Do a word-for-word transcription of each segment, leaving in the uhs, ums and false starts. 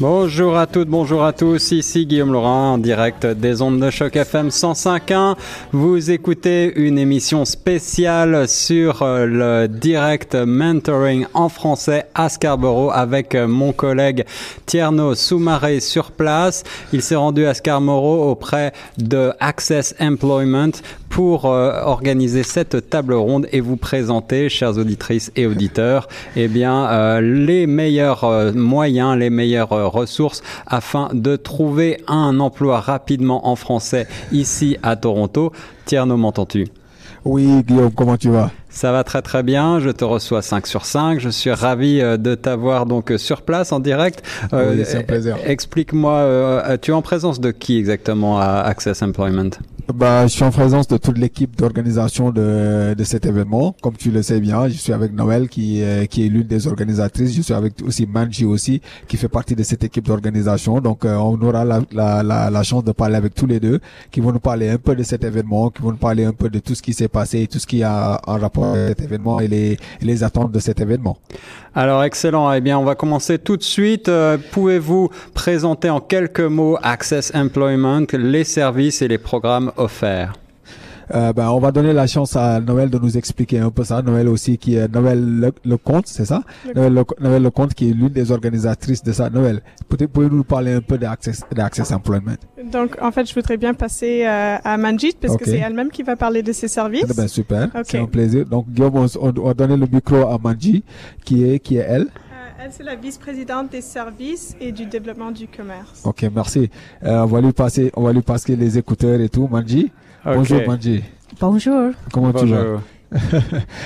Bonjour à toutes, bonjour à tous, ici Guillaume Laurent en direct des ondes de Choc F M cent cinq virgule un. Vous écoutez une émission spéciale sur le direct mentoring en français à Scarborough avec mon collègue Thierno Soumaré sur place. Il s'est rendu à Scarborough auprès de Access Employment pour euh, organiser cette table ronde et vous présenter, chères auditrices et auditeurs, eh bien, euh, les meilleurs euh, moyens, les meilleures euh, ressources afin de trouver un emploi rapidement en français ici à Toronto. Thierno, m'entends-tu ? Oui, Guillaume, comment tu vas ? Ça va très très bien, je te reçois cinq sur cinq, je suis ravi euh, de t'avoir donc euh, sur place en direct. Euh, oui, c'est un plaisir. Explique-moi, euh, tu es en présence de qui exactement à Access Employment ? Bah, je suis en présence de toute l'équipe d'organisation de, de cet événement. Comme tu le sais bien, je suis avec Noël qui, euh, qui est l'une des organisatrices. Je suis avec aussi Manjit aussi qui fait partie de cette équipe d'organisation. Donc, euh, on aura la, la, la, la chance de parler avec tous les deux qui vont nous parler un peu de cet événement, qui vont nous parler un peu de tout ce qui s'est passé et tout ce qui a en rapport avec cet événement et les, et les attentes de cet événement. Alors, excellent. Eh bien, on va commencer tout de suite. Euh, pouvez-vous présenter en quelques mots Access Employment, les services et les programmes offerts? Euh, ben, on va donner la chance à Noël de nous expliquer un peu ça. Noël aussi, qui est Noël Lecomte, c'est ça? Noël, Le, Noël Lecomte, qui est l'une des organisatrices de ça. Noël, peut-être pouvez-vous nous parler un peu d'Access, d'Access Employment? Donc, en fait, je voudrais bien passer euh, à Manjit, parce okay. que c'est elle-même qui va parler de ses services. Eh ben, super, okay. C'est un plaisir. Donc, Guillaume, on, on, on va donner le micro à Manjit, qui est, qui est elle. Elle, c'est la vice-présidente des services et du développement du commerce. Ok, merci. Euh, on va lui passer, on va lui passer les écouteurs et tout. Manjit. Okay. Bonjour, Manjit. Bonjour. Comment Bonjour. tu vas?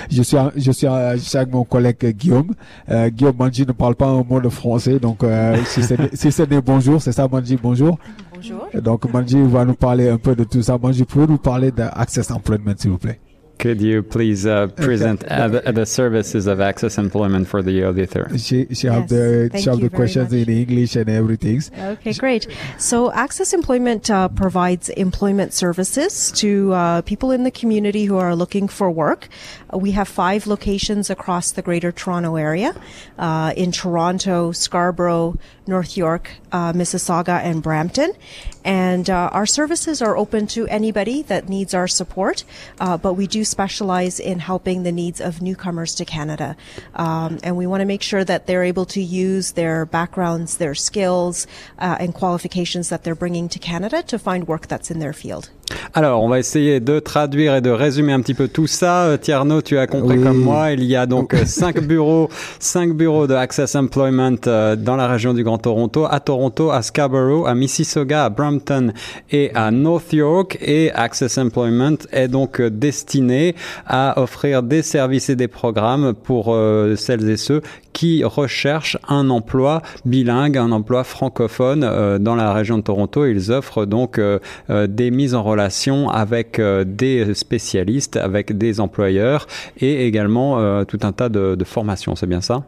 je suis, je suis, je suis avec mon collègue Guillaume. Euh, Guillaume, Manjit ne parle pas un mot de français, donc euh, si c'est, si c'est des bonjours, c'est ça, Manjit, bonjour. Bonjour. Donc Manjit va nous parler un peu de tout ça. Manjit, pouvez-vous nous parler d'Access Employment, s'il vous plaît? Could you please uh, present okay. ad, ad the services of Access Employment for the auditor? She, she yes, have the, she have the questions much. in English and everything. Okay, great. So Access Employment uh, provides employment services to uh, people in the community who are looking for work. Uh, we have five locations across the Greater Toronto Area, uh, in Toronto, Scarborough, North York, uh, Mississauga, and Brampton. And uh, our services are open to anybody that needs our support, uh, but we do specialize in helping the needs of newcomers to Canada. Um, and we want to make sure that they're able to use their backgrounds, their skills, uh, and qualifications that they're bringing to Canada to find work that's in their field. Alors, on va essayer de traduire et de résumer un petit peu tout ça. Euh, Thierno, tu as compris oui. comme moi. Il y a donc cinq bureaux, cinq bureaux de Access Employment euh, dans la région du Grand Toronto, à Toronto, à Scarborough, à Mississauga, à Brampton et à North York. Et Access Employment est donc euh, destiné à offrir des services et des programmes pour euh, celles et ceux qui recherchent un emploi bilingue, un emploi francophone euh, dans la région de Toronto. Ils offrent donc euh, euh, des mises en relation avec euh, des spécialistes, avec des employeurs et également euh, tout un tas de, de formations, c'est bien ça?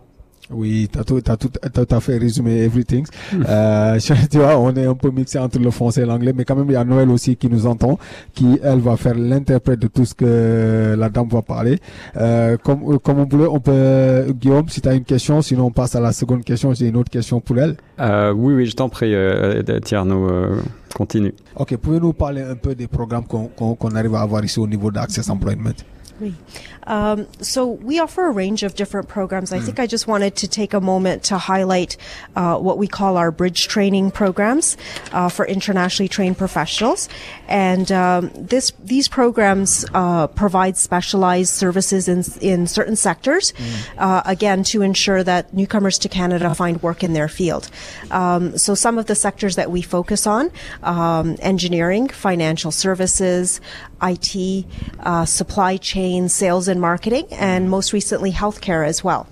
Oui, t'as tout, t'as tout, t'as tout à fait résumé everything. Euh, tu vois, on est un peu mixé entre le français et l'anglais, mais quand même, il y a Noël aussi qui nous entend, qui, elle, va faire l'interprète de tout ce que la dame va parler. Euh, comme, comme on voulait, on peut, Guillaume, si t'as une question, sinon on passe à la seconde question, j'ai une autre question pour elle. Euh, oui, oui, je t'en prie, euh, Thierno, euh, continue. Ok, pouvez-nous parler un peu des programmes qu'on, qu'on, qu'on arrive à avoir ici au niveau d'Access Employment? Um, so we offer a range of different programs. I mm. think I just wanted to take a moment to highlight uh, what we call our bridge training programs uh, for internationally trained professionals. And um, this these programs uh, provide specialized services in, in certain sectors, mm. uh, again, to ensure that newcomers to Canada find work in their field. Um, so some of the sectors that we focus on, um, engineering, financial services, I T, uh, supply chain, sales and marketing, and most recently healthcare as well.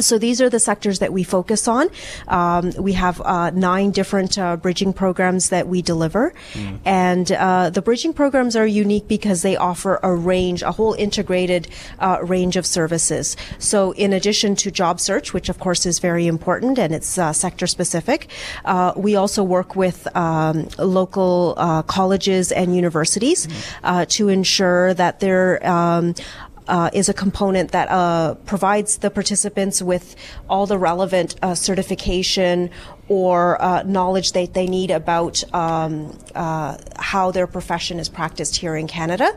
So these are the sectors that we focus on. Um, we have uh, nine different uh, bridging programs that we deliver. Mm. And uh, the bridging programs are unique because they offer a range, a whole integrated uh, range of services. So in addition to job search, which of course is very important and it's uh, sector specific, uh, we also work with um, local uh, colleges and universities mm. uh, to ensure that they're um, Uh, is a component that uh, provides the participants with all the relevant uh, certification or uh, knowledge that they need about um, uh, how their profession is practiced here in Canada.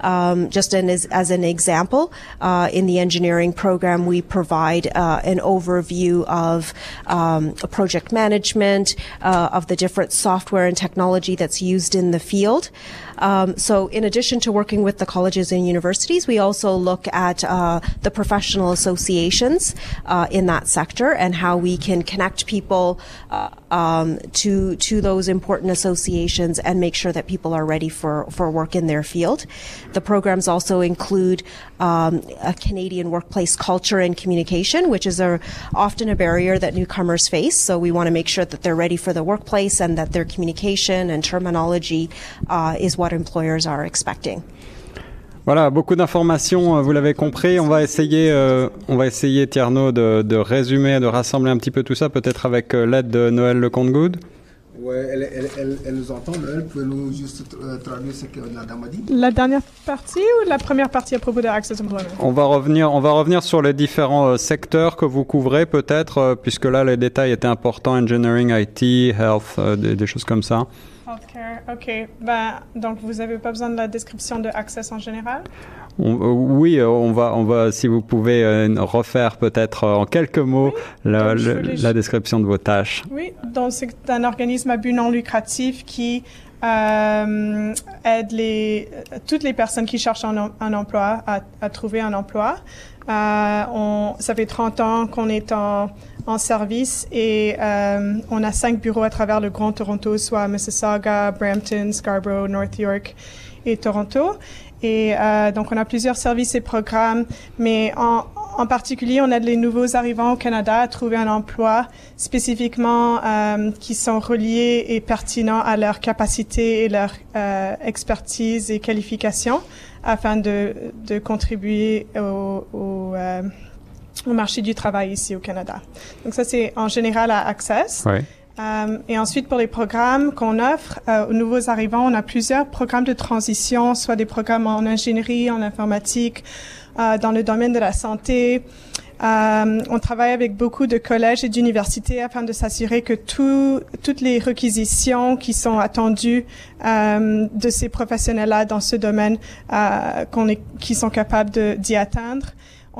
Um, just in, as, as an example, uh, in the engineering program, we provide uh, an overview of um, project management, uh, of the different software and technology that's used in the field. Um, so in addition to working with the colleges and universities, we also look at uh, the professional associations uh, in that sector and how we can connect people uh, um, to to those important associations and make sure that people are ready for, for work in their field. The programs also include um, a Canadian workplace culture and communication, which is a, often a barrier that newcomers face. So we want to make sure that they're ready for the workplace and that their communication and terminology uh, is what employers are expecting. Voilà, beaucoup d'informations, vous l'avez compris. On va essayer, euh, on va essayer Thierno, de, de résumer, de rassembler un petit peu tout ça, peut-être avec euh, l'aide de Noël Lecomte-Good. Oui, elle, elle, elle, elle nous entend, Noël. Pouvez-nous juste euh, traduire ce que la dame a dit ? La dernière partie ou la première partie à propos de Access Employment ? On va revenir, on va revenir sur les différents euh, secteurs que vous couvrez, peut-être, euh, puisque là, les détails étaient importants, engineering, I T, health, euh, des, des choses comme ça. Healthcare, ok. Bah, donc, vous n'avez pas besoin de la description de Access en général ? on, euh, Oui, on va, on va, si vous pouvez euh, refaire peut-être euh, en quelques mots oui, la, le, les... la description de vos tâches. Oui, donc c'est un organisme à but non lucratif qui euh, aide les, toutes les personnes qui cherchent un, un emploi à, à trouver un emploi. Euh, on, ça fait trente ans qu'on est en, en service et euh, on a cinq bureaux à travers le Grand Toronto, soit Mississauga, Brampton, Scarborough, North York et Toronto. Et euh, donc, on a plusieurs services et programmes, mais en, en particulier, on aide les nouveaux arrivants au Canada à trouver un emploi spécifiquement euh, qui sont reliés et pertinents à leur capacité et leur euh, expertise et qualification afin de, de contribuer au, au, euh, au marché du travail ici au Canada. Donc, ça, c'est en général à Access. Oui. Um, et ensuite, pour les programmes qu'on offre euh, aux nouveaux arrivants, on a plusieurs programmes de transition, soit des programmes en ingénierie, en informatique, euh, dans le domaine de la santé. Um, on travaille avec beaucoup de collèges et d'universités afin de s'assurer que tout, toutes les réquisitions qui sont attendues euh, de ces professionnels-là dans ce domaine, euh, qu'on est, qui sont capables de, d'y atteindre.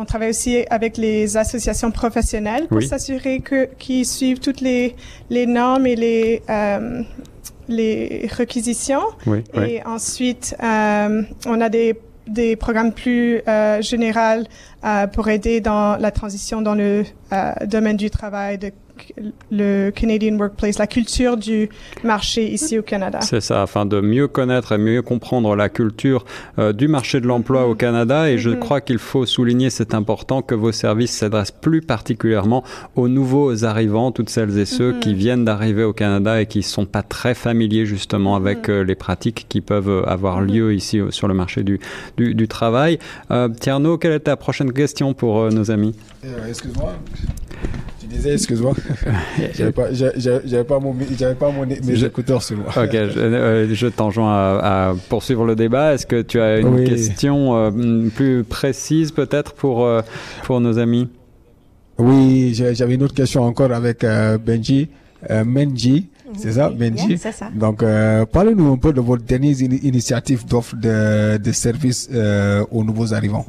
On travaille aussi avec les associations professionnelles pour oui. s'assurer que, qu'ils suivent toutes les, les normes et les, euh, les réquisitions. Oui, et oui. ensuite, euh, on a des, des programmes plus euh, généraux euh, pour aider dans la transition dans le euh, domaine du travail, de, le Canadian Workplace, la culture du marché ici au Canada. C'est ça, afin de mieux connaître et mieux comprendre la culture euh, du marché de l'emploi au Canada. Et mm-hmm. je crois qu'il faut souligner, c'est important, que vos services s'adressent plus particulièrement aux nouveaux arrivants, toutes celles et ceux mm-hmm. qui viennent d'arriver au Canada et qui ne sont pas très familiers justement avec mm-hmm. euh, les pratiques qui peuvent avoir lieu mm-hmm. ici euh, sur le marché du, du, du travail. Euh, Thierno, quelle est ta prochaine question pour euh, nos amis ? euh, Excuse-moi. Désolé, excuse-moi. J'avais pas, j'avais, j'avais pas, mon, j'avais pas mon, mes je, écouteurs sur moi. Ok, je, euh, je t'enjoins à, à poursuivre le débat. Est-ce que tu as une oui. question euh, plus précise peut-être pour, euh, pour nos amis? Oui, j'avais une autre question encore avec euh, Benji. Euh, Manjit, oui, c'est ça, Benji. Oui, c'est ça. Donc, euh, parlez-nous un peu de votre dernière in- initiative d'offre de, de services euh, aux nouveaux arrivants.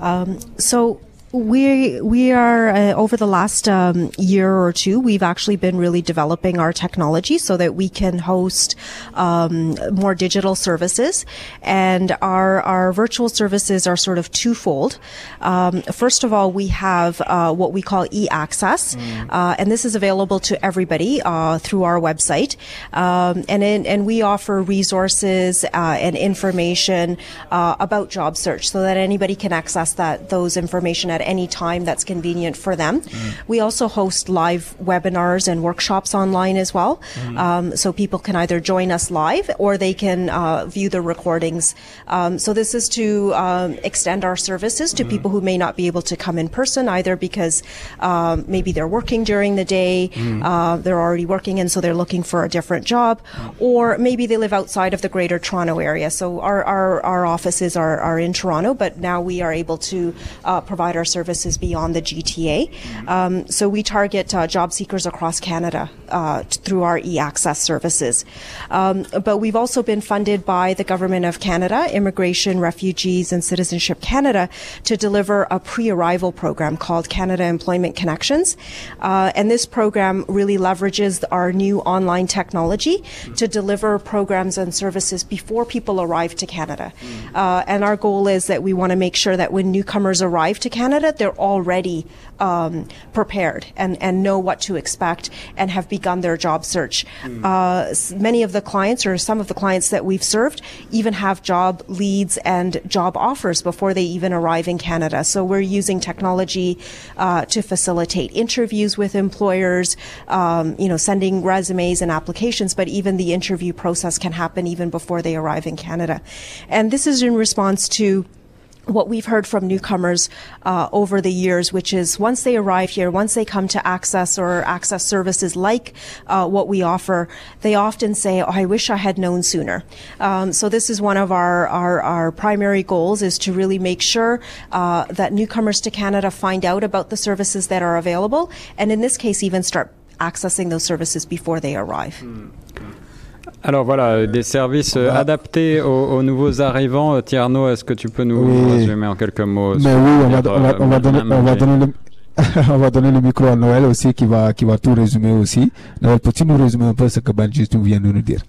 Um, so, We we are uh, over the last um, year or two, we've actually been really developing our technology so that we can host um, more digital services. And our our virtual services are sort of twofold. Um, first of all, we have uh, what we call e-access, mm. uh, and this is available to everybody uh, through our website. Um, and in, and we offer resources uh, and information uh, about job search so that anybody can access that those information at any time that's convenient for them. Mm. We also host live webinars and workshops online as well. Mm. Um, so people can either join us live or they can uh, view the recordings. Um, so this is to um, extend our services to mm. people who may not be able to come in person either because um, maybe they're working during the day, mm. uh, they're already working and so they're looking for a different job, mm. or maybe they live outside of the Greater Toronto Area. So our, our, our offices are, are in Toronto, but now we are able to uh, provide our services beyond the G T A. Mm-hmm. Um, so we target uh, job seekers across Canada uh, through our e-access services. Um, but we've also been funded by the Government of Canada, Immigration, Refugees and Citizenship Canada to deliver a pre-arrival program called Canada Employment Connections. Uh, and this program really leverages our new online technology mm-hmm. to deliver programs and services before people arrive to Canada. Mm-hmm. Uh, and our goal is that we want to make sure that when newcomers arrive to Canada, they're already um, prepared and, and know what to expect and have begun their job search. Mm-hmm. Uh, many of the clients or some of the clients that we've served even have job leads and job offers before they even arrive in Canada. So we're using technology uh, to facilitate interviews with employers, um, you know, sending resumes and applications, but even the interview process can happen even before they arrive in Canada. And this is in response to what we've heard from newcomers uh, over the years, which is once they arrive here, once they come to Access or Access services like uh, what we offer, they often say, oh, I wish I had known sooner. Um, so this is one of our, our, our primary goals, is to really make sure uh, that newcomers to Canada find out about the services that are available, and in this case, even start accessing those services before they arrive. Mm. Alors voilà, des services euh, adaptés aux, aux nouveaux arrivants. Thierno, est-ce que tu peux nous oui. résumer en quelques mots? Mais oui, on va, on, va, on, va donner, on, va donner le, on va donner le micro à Noël aussi, qui va, qui va tout résumer aussi. Noël, peux-tu nous résumer un peu ce que Manjit vient de nous dire?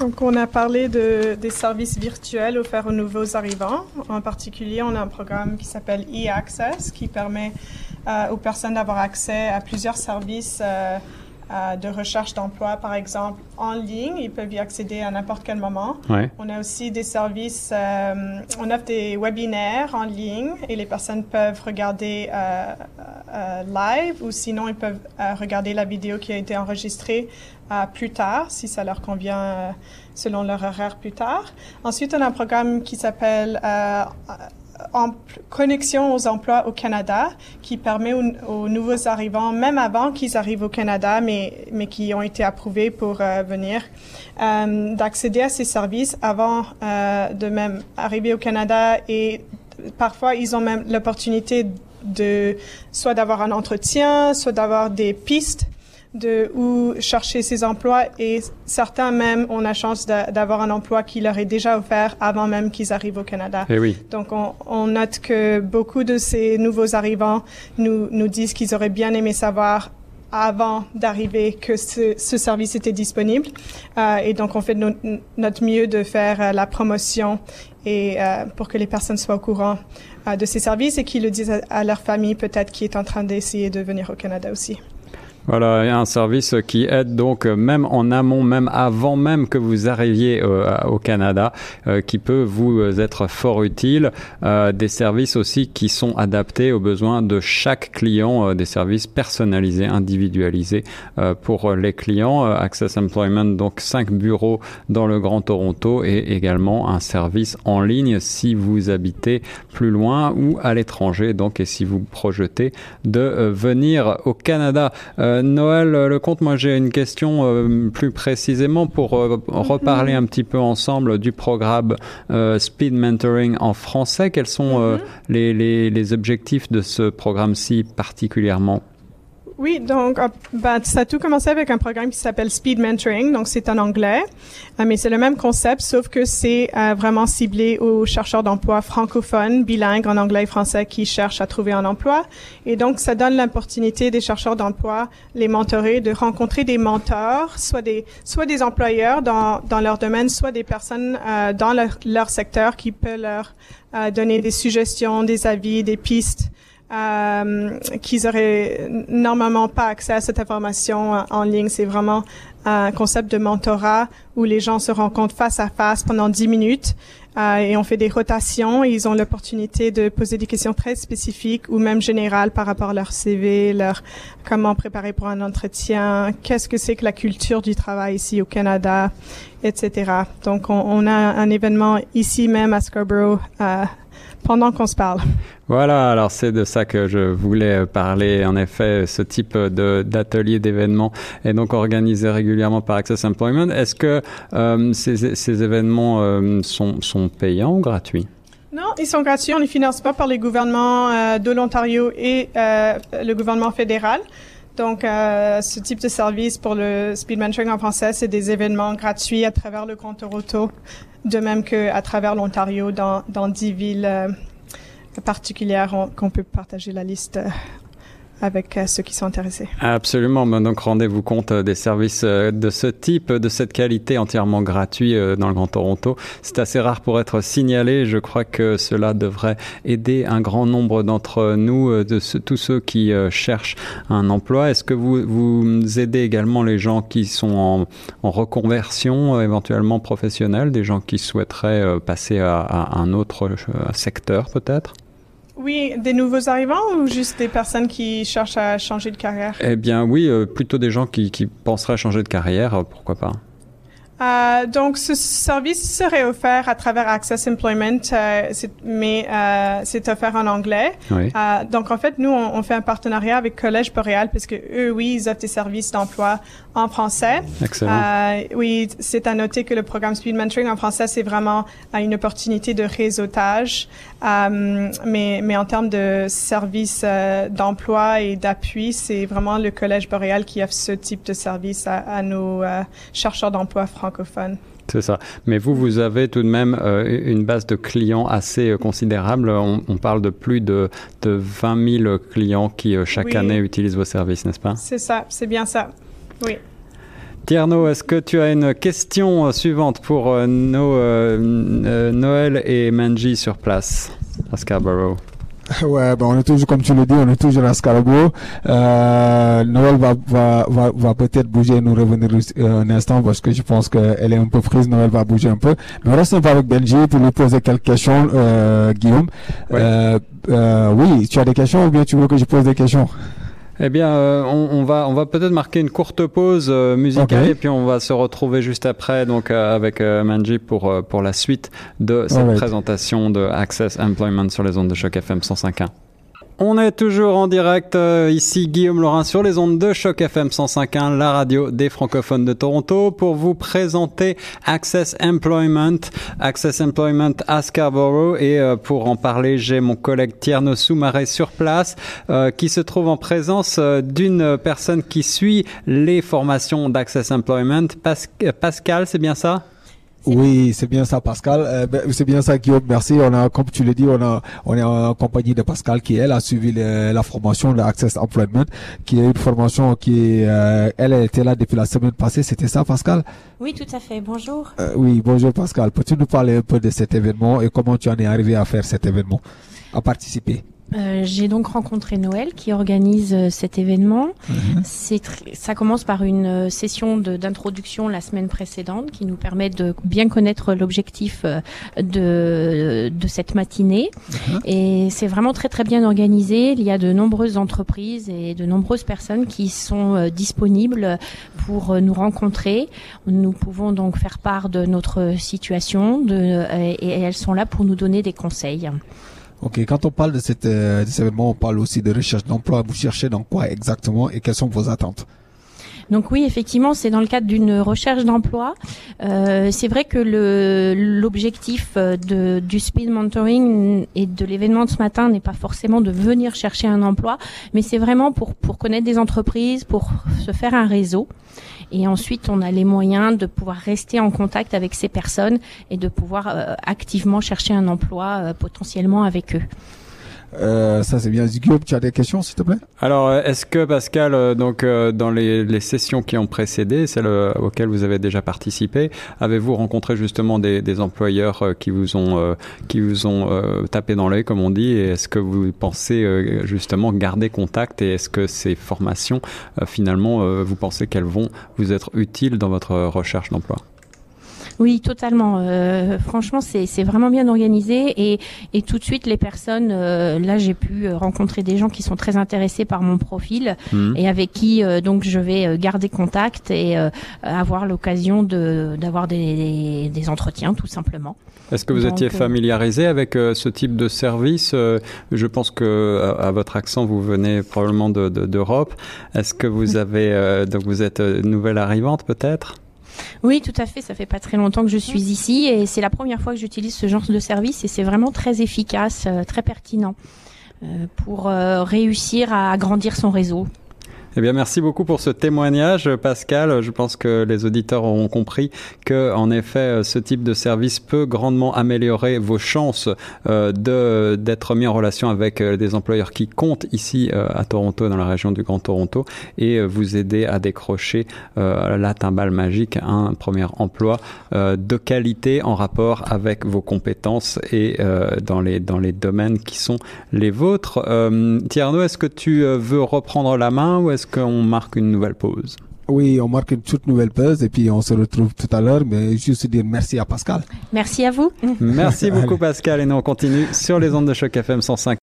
Donc, on a parlé de, des services virtuels offerts aux nouveaux arrivants. En particulier, on a un programme qui s'appelle e-access, qui permet euh, aux personnes d'avoir accès à plusieurs services euh, de recherche d'emploi, par exemple, en ligne. Ils peuvent y accéder à n'importe quel moment. Ouais. On a aussi des services, euh, on offre des webinaires en ligne et les personnes peuvent regarder euh, euh, live, ou sinon ils peuvent euh, regarder la vidéo qui a été enregistrée euh, plus tard, si ça leur convient euh, selon leur horaire plus tard. Ensuite, on a un programme qui s'appelle euh, En connexion aux emplois au Canada, qui permet aux, aux nouveaux arrivants, même avant qu'ils arrivent au Canada, mais, mais qui ont été approuvés pour euh, venir, euh, d'accéder à ces services avant euh, de même arriver au Canada. Et parfois, ils ont même l'opportunité de soit d'avoir un entretien, soit d'avoir des pistes de où chercher ces emplois, et certains même ont la chance de, d'avoir un emploi qui leur est déjà offert avant même qu'ils arrivent au Canada. Et oui. Donc on, on note que beaucoup de ces nouveaux arrivants nous, nous disent qu'ils auraient bien aimé savoir avant d'arriver que ce, ce service était disponible, euh, et donc on fait no, notre mieux de faire euh, la promotion et euh, pour que les personnes soient au courant euh, de ces services et qu'ils le disent à, à leur famille peut-être qui est en train d'essayer de venir au Canada aussi. Voilà, un service qui aide donc même en amont, même avant même que vous arriviez euh, au Canada, euh, qui peut vous être fort utile. Euh, des services aussi qui sont adaptés aux besoins de chaque client, euh, des services personnalisés, individualisés euh, pour les clients. Euh, Access Employment, donc cinq bureaux dans le Grand Toronto, et également un service en ligne si vous habitez plus loin ou à l'étranger, donc, et si vous projetez de euh, venir au Canada. Euh, Noël Lecomte, moi j'ai une question euh, plus précisément pour euh, reparler mm-hmm. un petit peu ensemble du programme euh, Speed Mentoring en français. Quels sont mm-hmm. euh, les, les, les objectifs de ce programme-ci particulièrement? Oui, donc euh, bah, ça a tout commencé avec un programme qui s'appelle Speed Mentoring, donc c'est en anglais, euh, mais c'est le même concept, sauf que c'est euh, vraiment ciblé aux chercheurs d'emploi francophones, bilingues en anglais et français, qui cherchent à trouver un emploi. Et donc ça donne l'opportunité des chercheurs d'emploi, les mentorés, de rencontrer des mentors, soit des soit des employeurs dans dans leur domaine, soit des personnes euh, dans leur, leur secteur qui peuvent leur euh, donner des suggestions, des avis, des pistes. Euh, qu'ils auraient normalement pas accès à cette information euh, en ligne. C'est vraiment un concept de mentorat où les gens se rencontrent face à face pendant dix minutes euh, et on fait des rotations. Et ils ont l'opportunité de poser des questions très spécifiques ou même générales par rapport à leur C V, leur comment préparer pour un entretien, qu'est-ce que c'est que la culture du travail ici au Canada, et cetera. Donc, on, on a un événement ici même à Scarborough euh, pendant qu'on se parle. Voilà, alors c'est de ça que je voulais parler. En effet, ce type de, d'atelier, d'événement est donc organisé régulièrement par Access Employment. Est-ce que euh, ces, ces événements euh, sont, sont payants ou gratuits? Non, ils sont gratuits. On ne les finance pas par les gouvernements euh, de l'Ontario et euh, le gouvernement fédéral. Donc, euh, ce type de service pour le speed mentoring en français, c'est des événements gratuits à travers le canton Toronto, de même qu'à travers l'Ontario dans dans dix villes euh, particulières qu'on peut partager la liste euh, avec euh, ceux qui sont intéressés. Absolument. Donc, rendez-vous compte des services de ce type, de cette qualité entièrement gratuit dans le Grand Toronto. C'est assez rare pour être signalé. Je crois que cela devrait aider un grand nombre d'entre nous, de ce, tous ceux qui euh, cherchent un emploi. Est-ce que vous, vous aidez également les gens qui sont en, en reconversion, euh, éventuellement professionnelle, des gens qui souhaiteraient euh, passer à, à un autre euh, secteur peut-être? Oui, des nouveaux arrivants ou juste des personnes qui cherchent à changer de carrière? Eh bien oui, euh, plutôt des gens qui, qui penseraient à changer de carrière, euh, pourquoi pas. Euh, donc ce service serait offert à travers Access Employment, euh, c'est, mais euh, c'est offert en anglais. Oui. Euh, donc en fait, nous, on, on fait un partenariat avec Collège Boréal parce que eux, oui, ils offrent des services d'emploi en français. Excellent. Euh, oui, c'est à noter que le programme Speed Mentoring en français, c'est vraiment euh, une opportunité de réseautage. Um, mais, mais en termes de services euh, d'emploi et d'appui, c'est vraiment le Collège Boréal qui offre ce type de service à, à nos euh, chercheurs d'emploi francophones. C'est ça. Mais vous, vous avez tout de même euh, une base de clients assez euh, considérable. On, on parle de plus de, de vingt mille clients qui, euh, chaque oui. année, utilisent vos services, n'est-ce pas? C'est ça. C'est bien ça. Oui. Thierno, est-ce que tu as une question suivante pour euh, nos, euh, euh, Noël et Manjit sur place à Scarborough? Ouais, ben on est toujours, comme tu le dis, on est toujours à Scarborough. Euh, Noël va, va, va, va peut-être bouger et nous revenir euh, un instant parce que je pense qu'elle est un peu prise. Noël va bouger un peu. Mais restons avec Benji pour lui poser quelques questions, euh, Guillaume. Ouais. Euh, euh, oui, tu as des questions ou bien tu veux que je pose des questions? Eh bien, euh, on, on va on va peut-être marquer une courte pause euh, musicale okay. et puis on va se retrouver juste après donc euh, avec euh, Manjit pour euh, pour la suite de cette All right. présentation de Access Employment sur les ondes de Choc F M cent cinq point un. On est toujours en direct, euh, ici Guillaume Laurent sur les ondes de Choc F M cent cinq point un, la radio des francophones de Toronto, pour vous présenter Access Employment, Access Employment à Scarborough. Et euh, pour en parler, j'ai mon collègue Thierno Soumaré sur place, euh, qui se trouve en présence euh, d'une personne qui suit les formations d'Access Employment. Pas- euh, Pascal, c'est bien ça? Oui, c'est bien ça, Pascal. Euh, c'est bien ça, Guillaume. Merci. On a, comme tu le dis, on a, on est en compagnie de Pascal qui, elle, a suivi le, la formation de Access Employment, qui est une formation qui, euh, elle, était là depuis la semaine passée. C'était ça, Pascal? Oui, tout à fait. Bonjour. Euh, oui, bonjour, Pascal. Peux-tu nous parler un peu de cet événement et comment tu en es arrivé à faire cet événement, à participer? Euh, j'ai donc rencontré Noël qui organise euh, cet événement. Mmh. C'est tr- ça commence par une session de, d'introduction la semaine précédente qui nous permet de bien connaître l'objectif euh, de, de cette matinée. Mmh. Et c'est vraiment très très bien organisé. Il y a de nombreuses entreprises et de nombreuses personnes qui sont euh, disponibles pour euh, nous rencontrer. Nous pouvons donc faire part de notre situation de, euh, et elles sont là pour nous donner des conseils. Ok, quand on parle de cet euh, de cet événement, on parle aussi de recherche d'emploi. Vous cherchez dans quoi exactement et quelles sont vos attentes? Donc oui, effectivement, c'est dans le cadre d'une recherche d'emploi. Euh, c'est vrai que le, l'objectif de, du speed mentoring et de l'événement de ce matin n'est pas forcément de venir chercher un emploi, mais c'est vraiment pour, pour connaître des entreprises, pour se faire un réseau. Et ensuite, on a les moyens de pouvoir rester en contact avec ces personnes et de pouvoir euh, activement chercher un emploi euh, potentiellement avec eux. Euh, ça c'est bien. Guillaume, tu as des questions s'il te plaît? Alors, est-ce que Pascal, euh, donc euh, dans les, les sessions qui ont précédé, celles euh, auxquelles vous avez déjà participé, avez-vous rencontré justement des, des employeurs euh, qui vous ont euh, qui vous ont euh, tapé dans l'œil, comme on dit, et est-ce que vous pensez euh, justement garder contact et est-ce que ces formations euh, finalement euh, vous pensez qu'elles vont vous être utiles dans votre recherche d'emploi? Oui, totalement. Euh, franchement, c'est, c'est vraiment bien organisé et, et tout de suite, les personnes, euh, là, j'ai pu rencontrer des gens qui sont très intéressés par mon profil mmh. et avec qui euh, donc je vais garder contact et euh, avoir l'occasion de, d'avoir des, des, des entretiens, tout simplement. Est-ce que vous donc, étiez familiarisé avec euh, ce type de service? euh, Je pense que à, à votre accent, vous venez probablement de, de, d'Europe. Est-ce que vous avez euh, donc vous êtes nouvelle arrivante peut-être? Oui, tout à fait. Ça fait pas très longtemps que je suis ici et c'est la première fois que j'utilise ce genre de service et c'est vraiment très efficace, très pertinent pour réussir à agrandir son réseau. Eh bien, merci beaucoup pour ce témoignage, Pascal. Je pense que les auditeurs auront compris que, en effet, ce type de service peut grandement améliorer vos chances euh, de d'être mis en relation avec euh, des employeurs qui comptent ici euh, à Toronto, dans la région du Grand Toronto, et euh, vous aider à décrocher euh, la timbale magique, un premier emploi euh, de qualité en rapport avec vos compétences et euh, dans les dans les domaines qui sont les vôtres. Euh, Thierno, est-ce que tu veux reprendre la main ou est-ce qu'on marque une nouvelle pause? Oui, on marque une toute nouvelle pause et puis on se retrouve tout à l'heure, mais juste dire merci à Pascal. Merci à vous. Merci beaucoup Pascal et nous on continue sur les ondes de Choc F M cent cinq.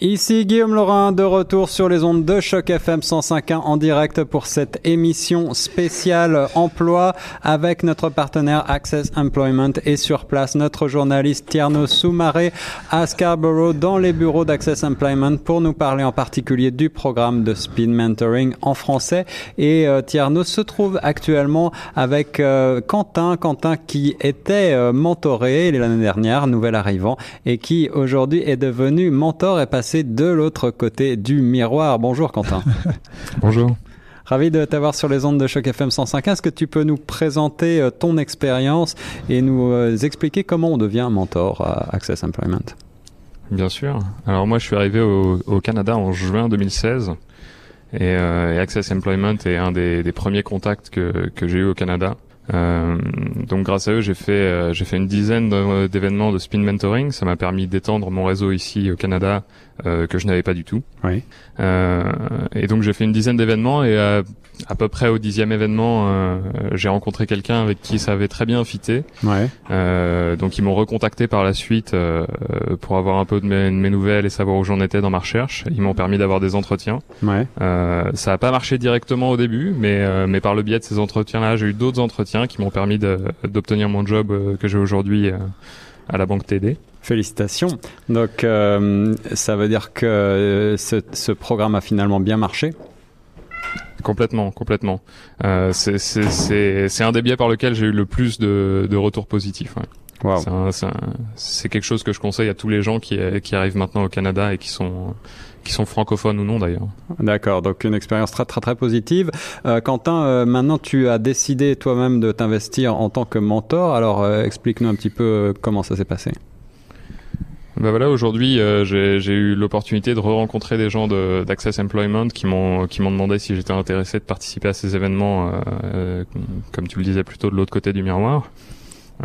Ici Guillaume Laurent de retour sur les ondes de Choc F M cent cinq point un en direct pour cette émission spéciale emploi avec notre partenaire Access Employment et sur place notre journaliste Thierno Soumaré à Scarborough dans les bureaux d'Access Employment pour nous parler en particulier du programme de Speed Mentoring en français. Et euh, Thierno se trouve actuellement avec euh, Quentin, Quentin qui était euh, mentoré l'année dernière, nouvel arrivant, et qui aujourd'hui est devenu mentor et passé de l'autre côté du miroir. Bonjour Quentin. Bonjour. Ravi de t'avoir sur les ondes de Choc F M cent cinq. Est-ce que tu peux nous présenter ton expérience et nous expliquer comment on devient mentor à Access Employment? Bien sûr. Alors moi je suis arrivé au, au Canada en juin deux mille seize et, euh, et Access Employment est un des, des premiers contacts que, que j'ai eu au Canada. Euh, donc grâce à eux j'ai fait euh, j'ai fait une dizaine d'événements de speed mentoring. Ça m'a permis d'étendre mon réseau ici au Canada euh, que je n'avais pas du tout. Oui. Euh, et donc j'ai fait une dizaine d'événements et à, à peu près au dixième événement euh, j'ai rencontré quelqu'un avec qui ça avait très bien fité. Ouais. Euh, donc ils m'ont recontacté par la suite euh, pour avoir un peu de mes, de mes nouvelles et savoir où j'en étais dans ma recherche. Ils m'ont permis d'avoir des entretiens. Ouais. Euh, ça a pas marché directement au début, mais euh, mais par le biais de ces entretiens là j'ai eu d'autres entretiens qui m'ont permis de, d'obtenir mon job que j'ai aujourd'hui à la banque T D. Félicitations. Donc, euh, ça veut dire que ce, ce programme a finalement bien marché? Complètement, complètement. Euh, c'est, c'est, c'est, c'est un des biais par lequel j'ai eu le plus de, de retours positifs. Ouais. Wow. C'est, un, c'est, un, c'est quelque chose que je conseille à tous les gens qui, qui arrivent maintenant au Canada et qui sont... qui sont francophones ou non d'ailleurs. D'accord, donc une expérience très très très positive. Euh, Quentin, euh, maintenant tu as décidé toi-même de t'investir en tant que mentor, alors euh, explique-nous un petit peu comment ça s'est passé. Ben voilà, aujourd'hui euh, j'ai, j'ai eu l'opportunité de re-rencontrer des gens de, d'Access Employment qui m'ont qui m'ont demandé si j'étais intéressé de participer à ces événements, euh, euh, comme tu le disais plus tôt, de l'autre côté du miroir.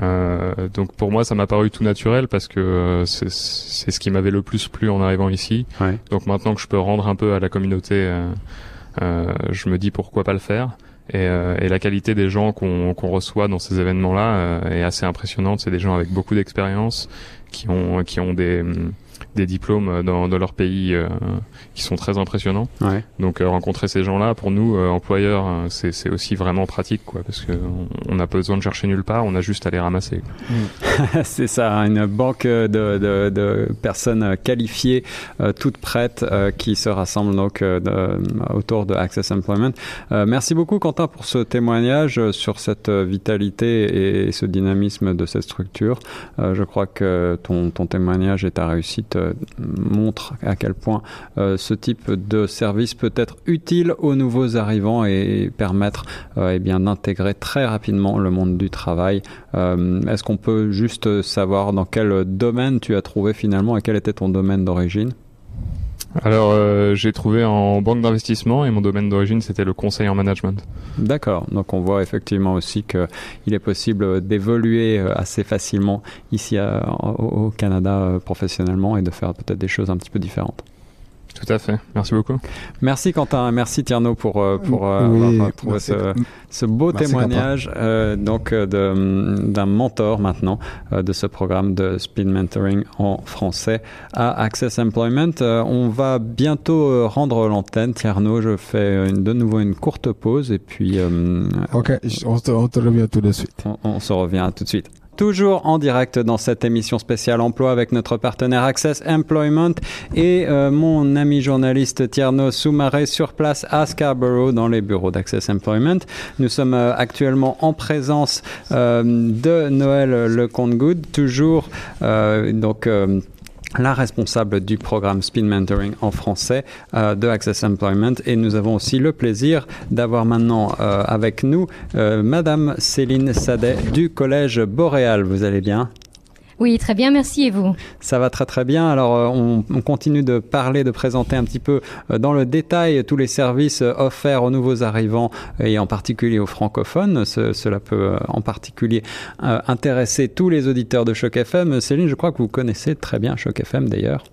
Euh, donc pour moi ça m'a paru tout naturel parce que euh, c'est, c'est ce qui m'avait le plus plu en arrivant ici. Ouais. Donc maintenant que je peux rendre un peu à la communauté, euh, euh, je me dis pourquoi pas le faire. Et, euh, et la qualité des gens qu'on, qu'on reçoit dans ces événements-là euh, est assez impressionnante. C'est des gens avec beaucoup d'expérience qui ont qui ont des des diplômes dans, dans leur pays euh, qui sont très impressionnants. Ouais. Donc euh, rencontrer ces gens-là, pour nous euh, employeurs, euh, c'est, c'est aussi vraiment pratique, quoi, parce que on n'a pas besoin de chercher nulle part, on a juste à les ramasser. Mmh. C'est ça, une banque de, de, de personnes qualifiées, euh, toutes prêtes, euh, qui se rassemblent donc euh, de, autour de Access Employment. Euh, merci beaucoup Quentin pour ce témoignage sur cette vitalité et ce dynamisme de cette structure. Euh, je crois que ton, ton témoignage et ta réussite montre à quel point euh, ce type de service peut être utile aux nouveaux arrivants et permettre euh, eh bien, d'intégrer très rapidement le monde du travail. Euh, est-ce qu'on peut juste savoir dans quel domaine tu as trouvé finalement et quel était ton domaine d'origine ? Alors, euh, j'ai trouvé en banque d'investissement et mon domaine d'origine, c'était le conseil en management. D'accord. Donc, on voit effectivement aussi qu'il est possible d'évoluer assez facilement ici à, au, au Canada professionnellement et de faire peut-être des choses un petit peu différentes. Tout à fait. Merci beaucoup. Merci Quentin. Merci Thierno pour, pour, oui, avoir trouvé ce, ce beau merci témoignage euh, donc de, d'un mentor maintenant euh, de ce programme de Speed Mentoring en français à Access Employment. Euh, on va bientôt rendre l'antenne. Thierno, je fais une, de nouveau une courte pause et puis... Euh, ok, on, on te revient tout de suite. On, on se revient tout de suite. toujours en direct dans cette émission spéciale emploi avec notre partenaire Access Employment et euh, mon ami journaliste Thierno Soumaré sur place à Scarborough dans les bureaux d'Access Employment. Nous sommes euh, actuellement en présence euh, de Noël Lecomte, toujours euh, donc euh, la responsable du programme Speed Mentoring en français euh, de Access Employment. Et nous avons aussi le plaisir d'avoir maintenant euh, avec nous euh, Madame Céline Sadet du Collège Boréal. Vous allez bien ? Oui, très bien, merci. Et vous ? Ça va très très bien. Alors, on, on continue de parler, de présenter un petit peu euh, dans le détail tous les services euh, offerts aux nouveaux arrivants et en particulier aux francophones. Ce, cela peut euh, en particulier euh, intéresser tous les auditeurs de Choc F M. Céline, je crois que vous connaissez très bien Choc F M d'ailleurs.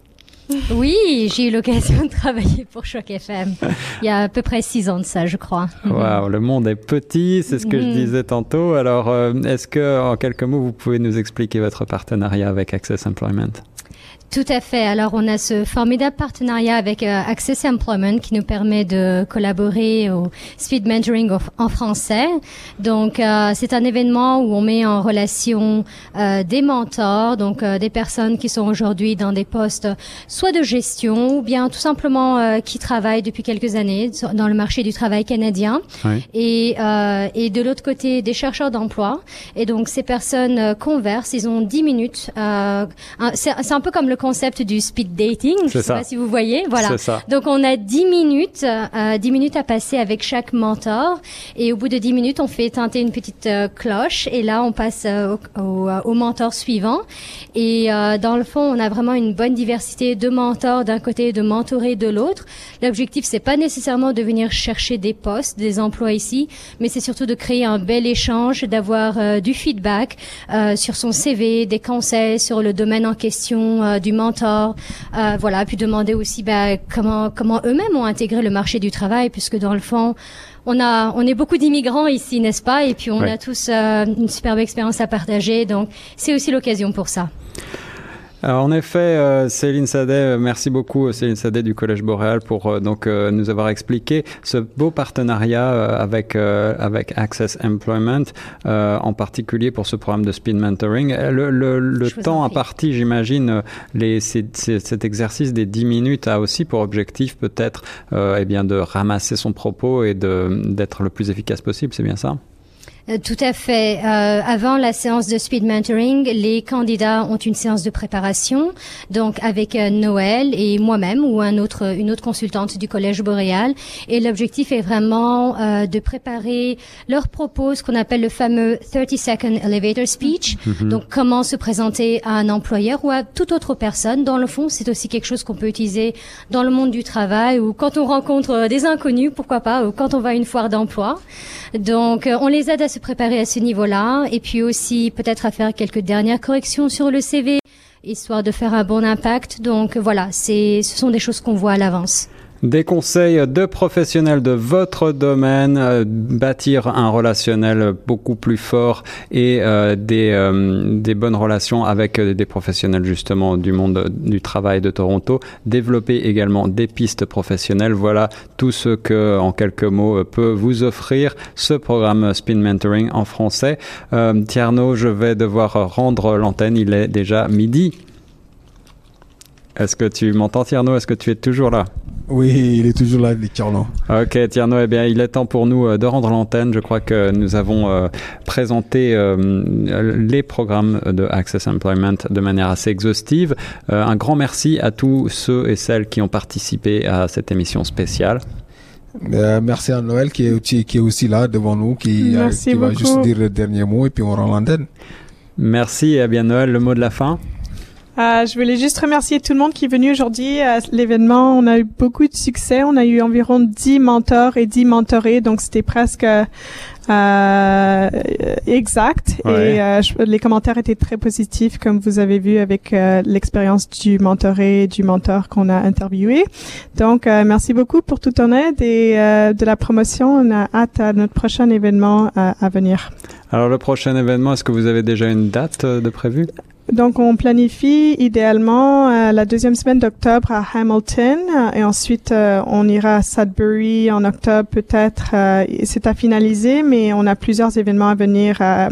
Oui, j'ai eu l'occasion de travailler pour Choc F M il y a à peu près six ans de ça, je crois. Waouh, le monde est petit, c'est ce que mm. je disais tantôt. Alors, est-ce que, en quelques mots, vous pouvez nous expliquer votre partenariat avec Access Employment ? Tout à fait. Alors, on a ce formidable partenariat avec euh, Access Employment qui nous permet de collaborer au Speed Mentoring of, en français. Donc, euh, c'est un événement où on met en relation euh, des mentors, donc euh, des personnes qui sont aujourd'hui dans des postes soit de gestion ou bien tout simplement euh, qui travaillent depuis quelques années dans le marché du travail canadien. Oui. Et, euh, et de l'autre côté, des chercheurs d'emploi. Et donc, ces personnes euh, conversent. Ils ont dix minutes. Euh, c'est, c'est un peu comme le concept du speed dating, je ne sais pas si vous voyez. Voilà. Donc on a dix minutes, euh, dix minutes à passer avec chaque mentor et au bout de dix minutes, on fait teinter une petite euh, cloche et là on passe euh, au, au, au mentor suivant. Et euh, dans le fond, on a vraiment une bonne diversité de mentors d'un côté et de mentorés de l'autre. L'objectif, c'est pas nécessairement de venir chercher des postes, des emplois ici, mais c'est surtout de créer un bel échange, d'avoir euh, du feedback euh, sur son C V, des conseils sur le domaine en question euh, du mentor, euh, voilà, puis demander aussi bah, comment comment eux-mêmes ont intégré le marché du travail, puisque dans le fond, on a on est beaucoup d'immigrants ici, n'est-ce pas ? Et puis on ouais. a tous euh, une superbe expérience à partager, donc c'est aussi l'occasion pour ça. Alors, en effet, euh, Céline Sadet, merci beaucoup Céline Sadet du Collège Boréal pour euh, donc euh, nous avoir expliqué ce beau partenariat euh, avec euh, avec Access Employment, euh, en particulier pour ce programme de Speed Mentoring. Le, le, le temps imparti, j'imagine, les, ces, ces, cet exercice des dix minutes a aussi pour objectif peut-être euh, eh bien de ramasser son propos et de d'être le plus efficace possible, c'est bien ça ? Tout à fait. Euh, avant la séance de Speed Mentoring, les candidats ont une séance de préparation, donc avec euh, Noël et moi-même ou un autre, une autre consultante du Collège Boréal. Et l'objectif est vraiment euh, de préparer leurs propos, ce qu'on appelle le fameux thirty second elevator speech. Mm-hmm. Donc, comment se présenter à un employeur ou à toute autre personne. Dans le fond, c'est aussi quelque chose qu'on peut utiliser dans le monde du travail ou quand on rencontre des inconnus, pourquoi pas, ou quand on va à une foire d'emploi. Donc, euh, on les aide à se préparer à ce niveau-là et puis aussi peut-être à faire quelques dernières corrections sur le C V, histoire de faire un bon impact. Donc voilà, c'est, ce sont des choses qu'on voit à l'avance. Des conseils de professionnels de votre domaine, euh, bâtir un relationnel beaucoup plus fort et euh, des, euh, des bonnes relations avec euh, des professionnels justement du monde du travail de Toronto. Développer également des pistes professionnelles. Voilà tout ce que, en quelques mots, peut vous offrir ce programme Speed Mentoring en français. Euh, Thierno, je vais devoir rendre l'antenne. Il est déjà midi. Est-ce que tu m'entends, Thierno? Est-ce que tu es toujours là? Oui, il est toujours là, Thierno. Ok, Thierno, eh bien, il est temps pour nous euh, de rendre l'antenne. Je crois que nous avons euh, présenté euh, les programmes de Access Employment de manière assez exhaustive. Euh, un grand merci à tous ceux et celles qui ont participé à cette émission spéciale. Euh, merci à Noël qui est, qui est aussi là devant nous, qui, euh, qui va juste dire le dernier mot et puis on rend l'antenne. Merci. Eh bien, Noël, le mot de la fin? Euh, je voulais juste remercier tout le monde qui est venu aujourd'hui à l'événement. On a eu beaucoup de succès. On a eu environ dix mentors et dix mentorés, donc c'était presque euh, exact. Ouais. Et euh, je, les commentaires étaient très positifs, comme vous avez vu avec euh, l'expérience du mentoré et du mentor qu'on a interviewé. Donc, euh, merci beaucoup pour toute ton aide et euh, de la promotion. On a hâte à notre prochain événement euh, à venir. Alors, le prochain événement, est-ce que vous avez déjà une date euh, de prévue ? Donc, on planifie idéalement euh, la deuxième semaine d'octobre à Hamilton euh, et ensuite euh, on ira à Sudbury en octobre peut-être. Euh, c'est à finaliser, mais on a plusieurs événements à venir euh,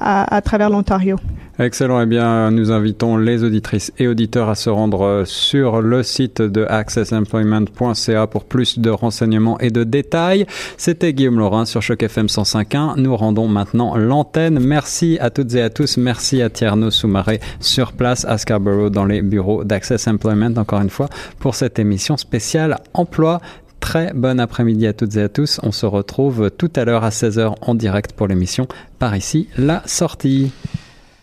à, à travers l'Ontario. Excellent. Eh bien, nous invitons les auditrices et auditeurs à se rendre sur le site de access employment point c a pour plus de renseignements et de détails. C'était Guillaume Laurent sur Choc F M cent cinq point un. Nous rendons maintenant l'antenne. Merci à toutes et à tous. Merci à Thierno Soumaré sur place à Scarborough dans les bureaux d'Access Employment, encore une fois, pour cette émission spéciale emploi. Très bon après-midi à toutes et à tous. On se retrouve tout à l'heure à seize heures en direct pour l'émission Par ici, la sortie.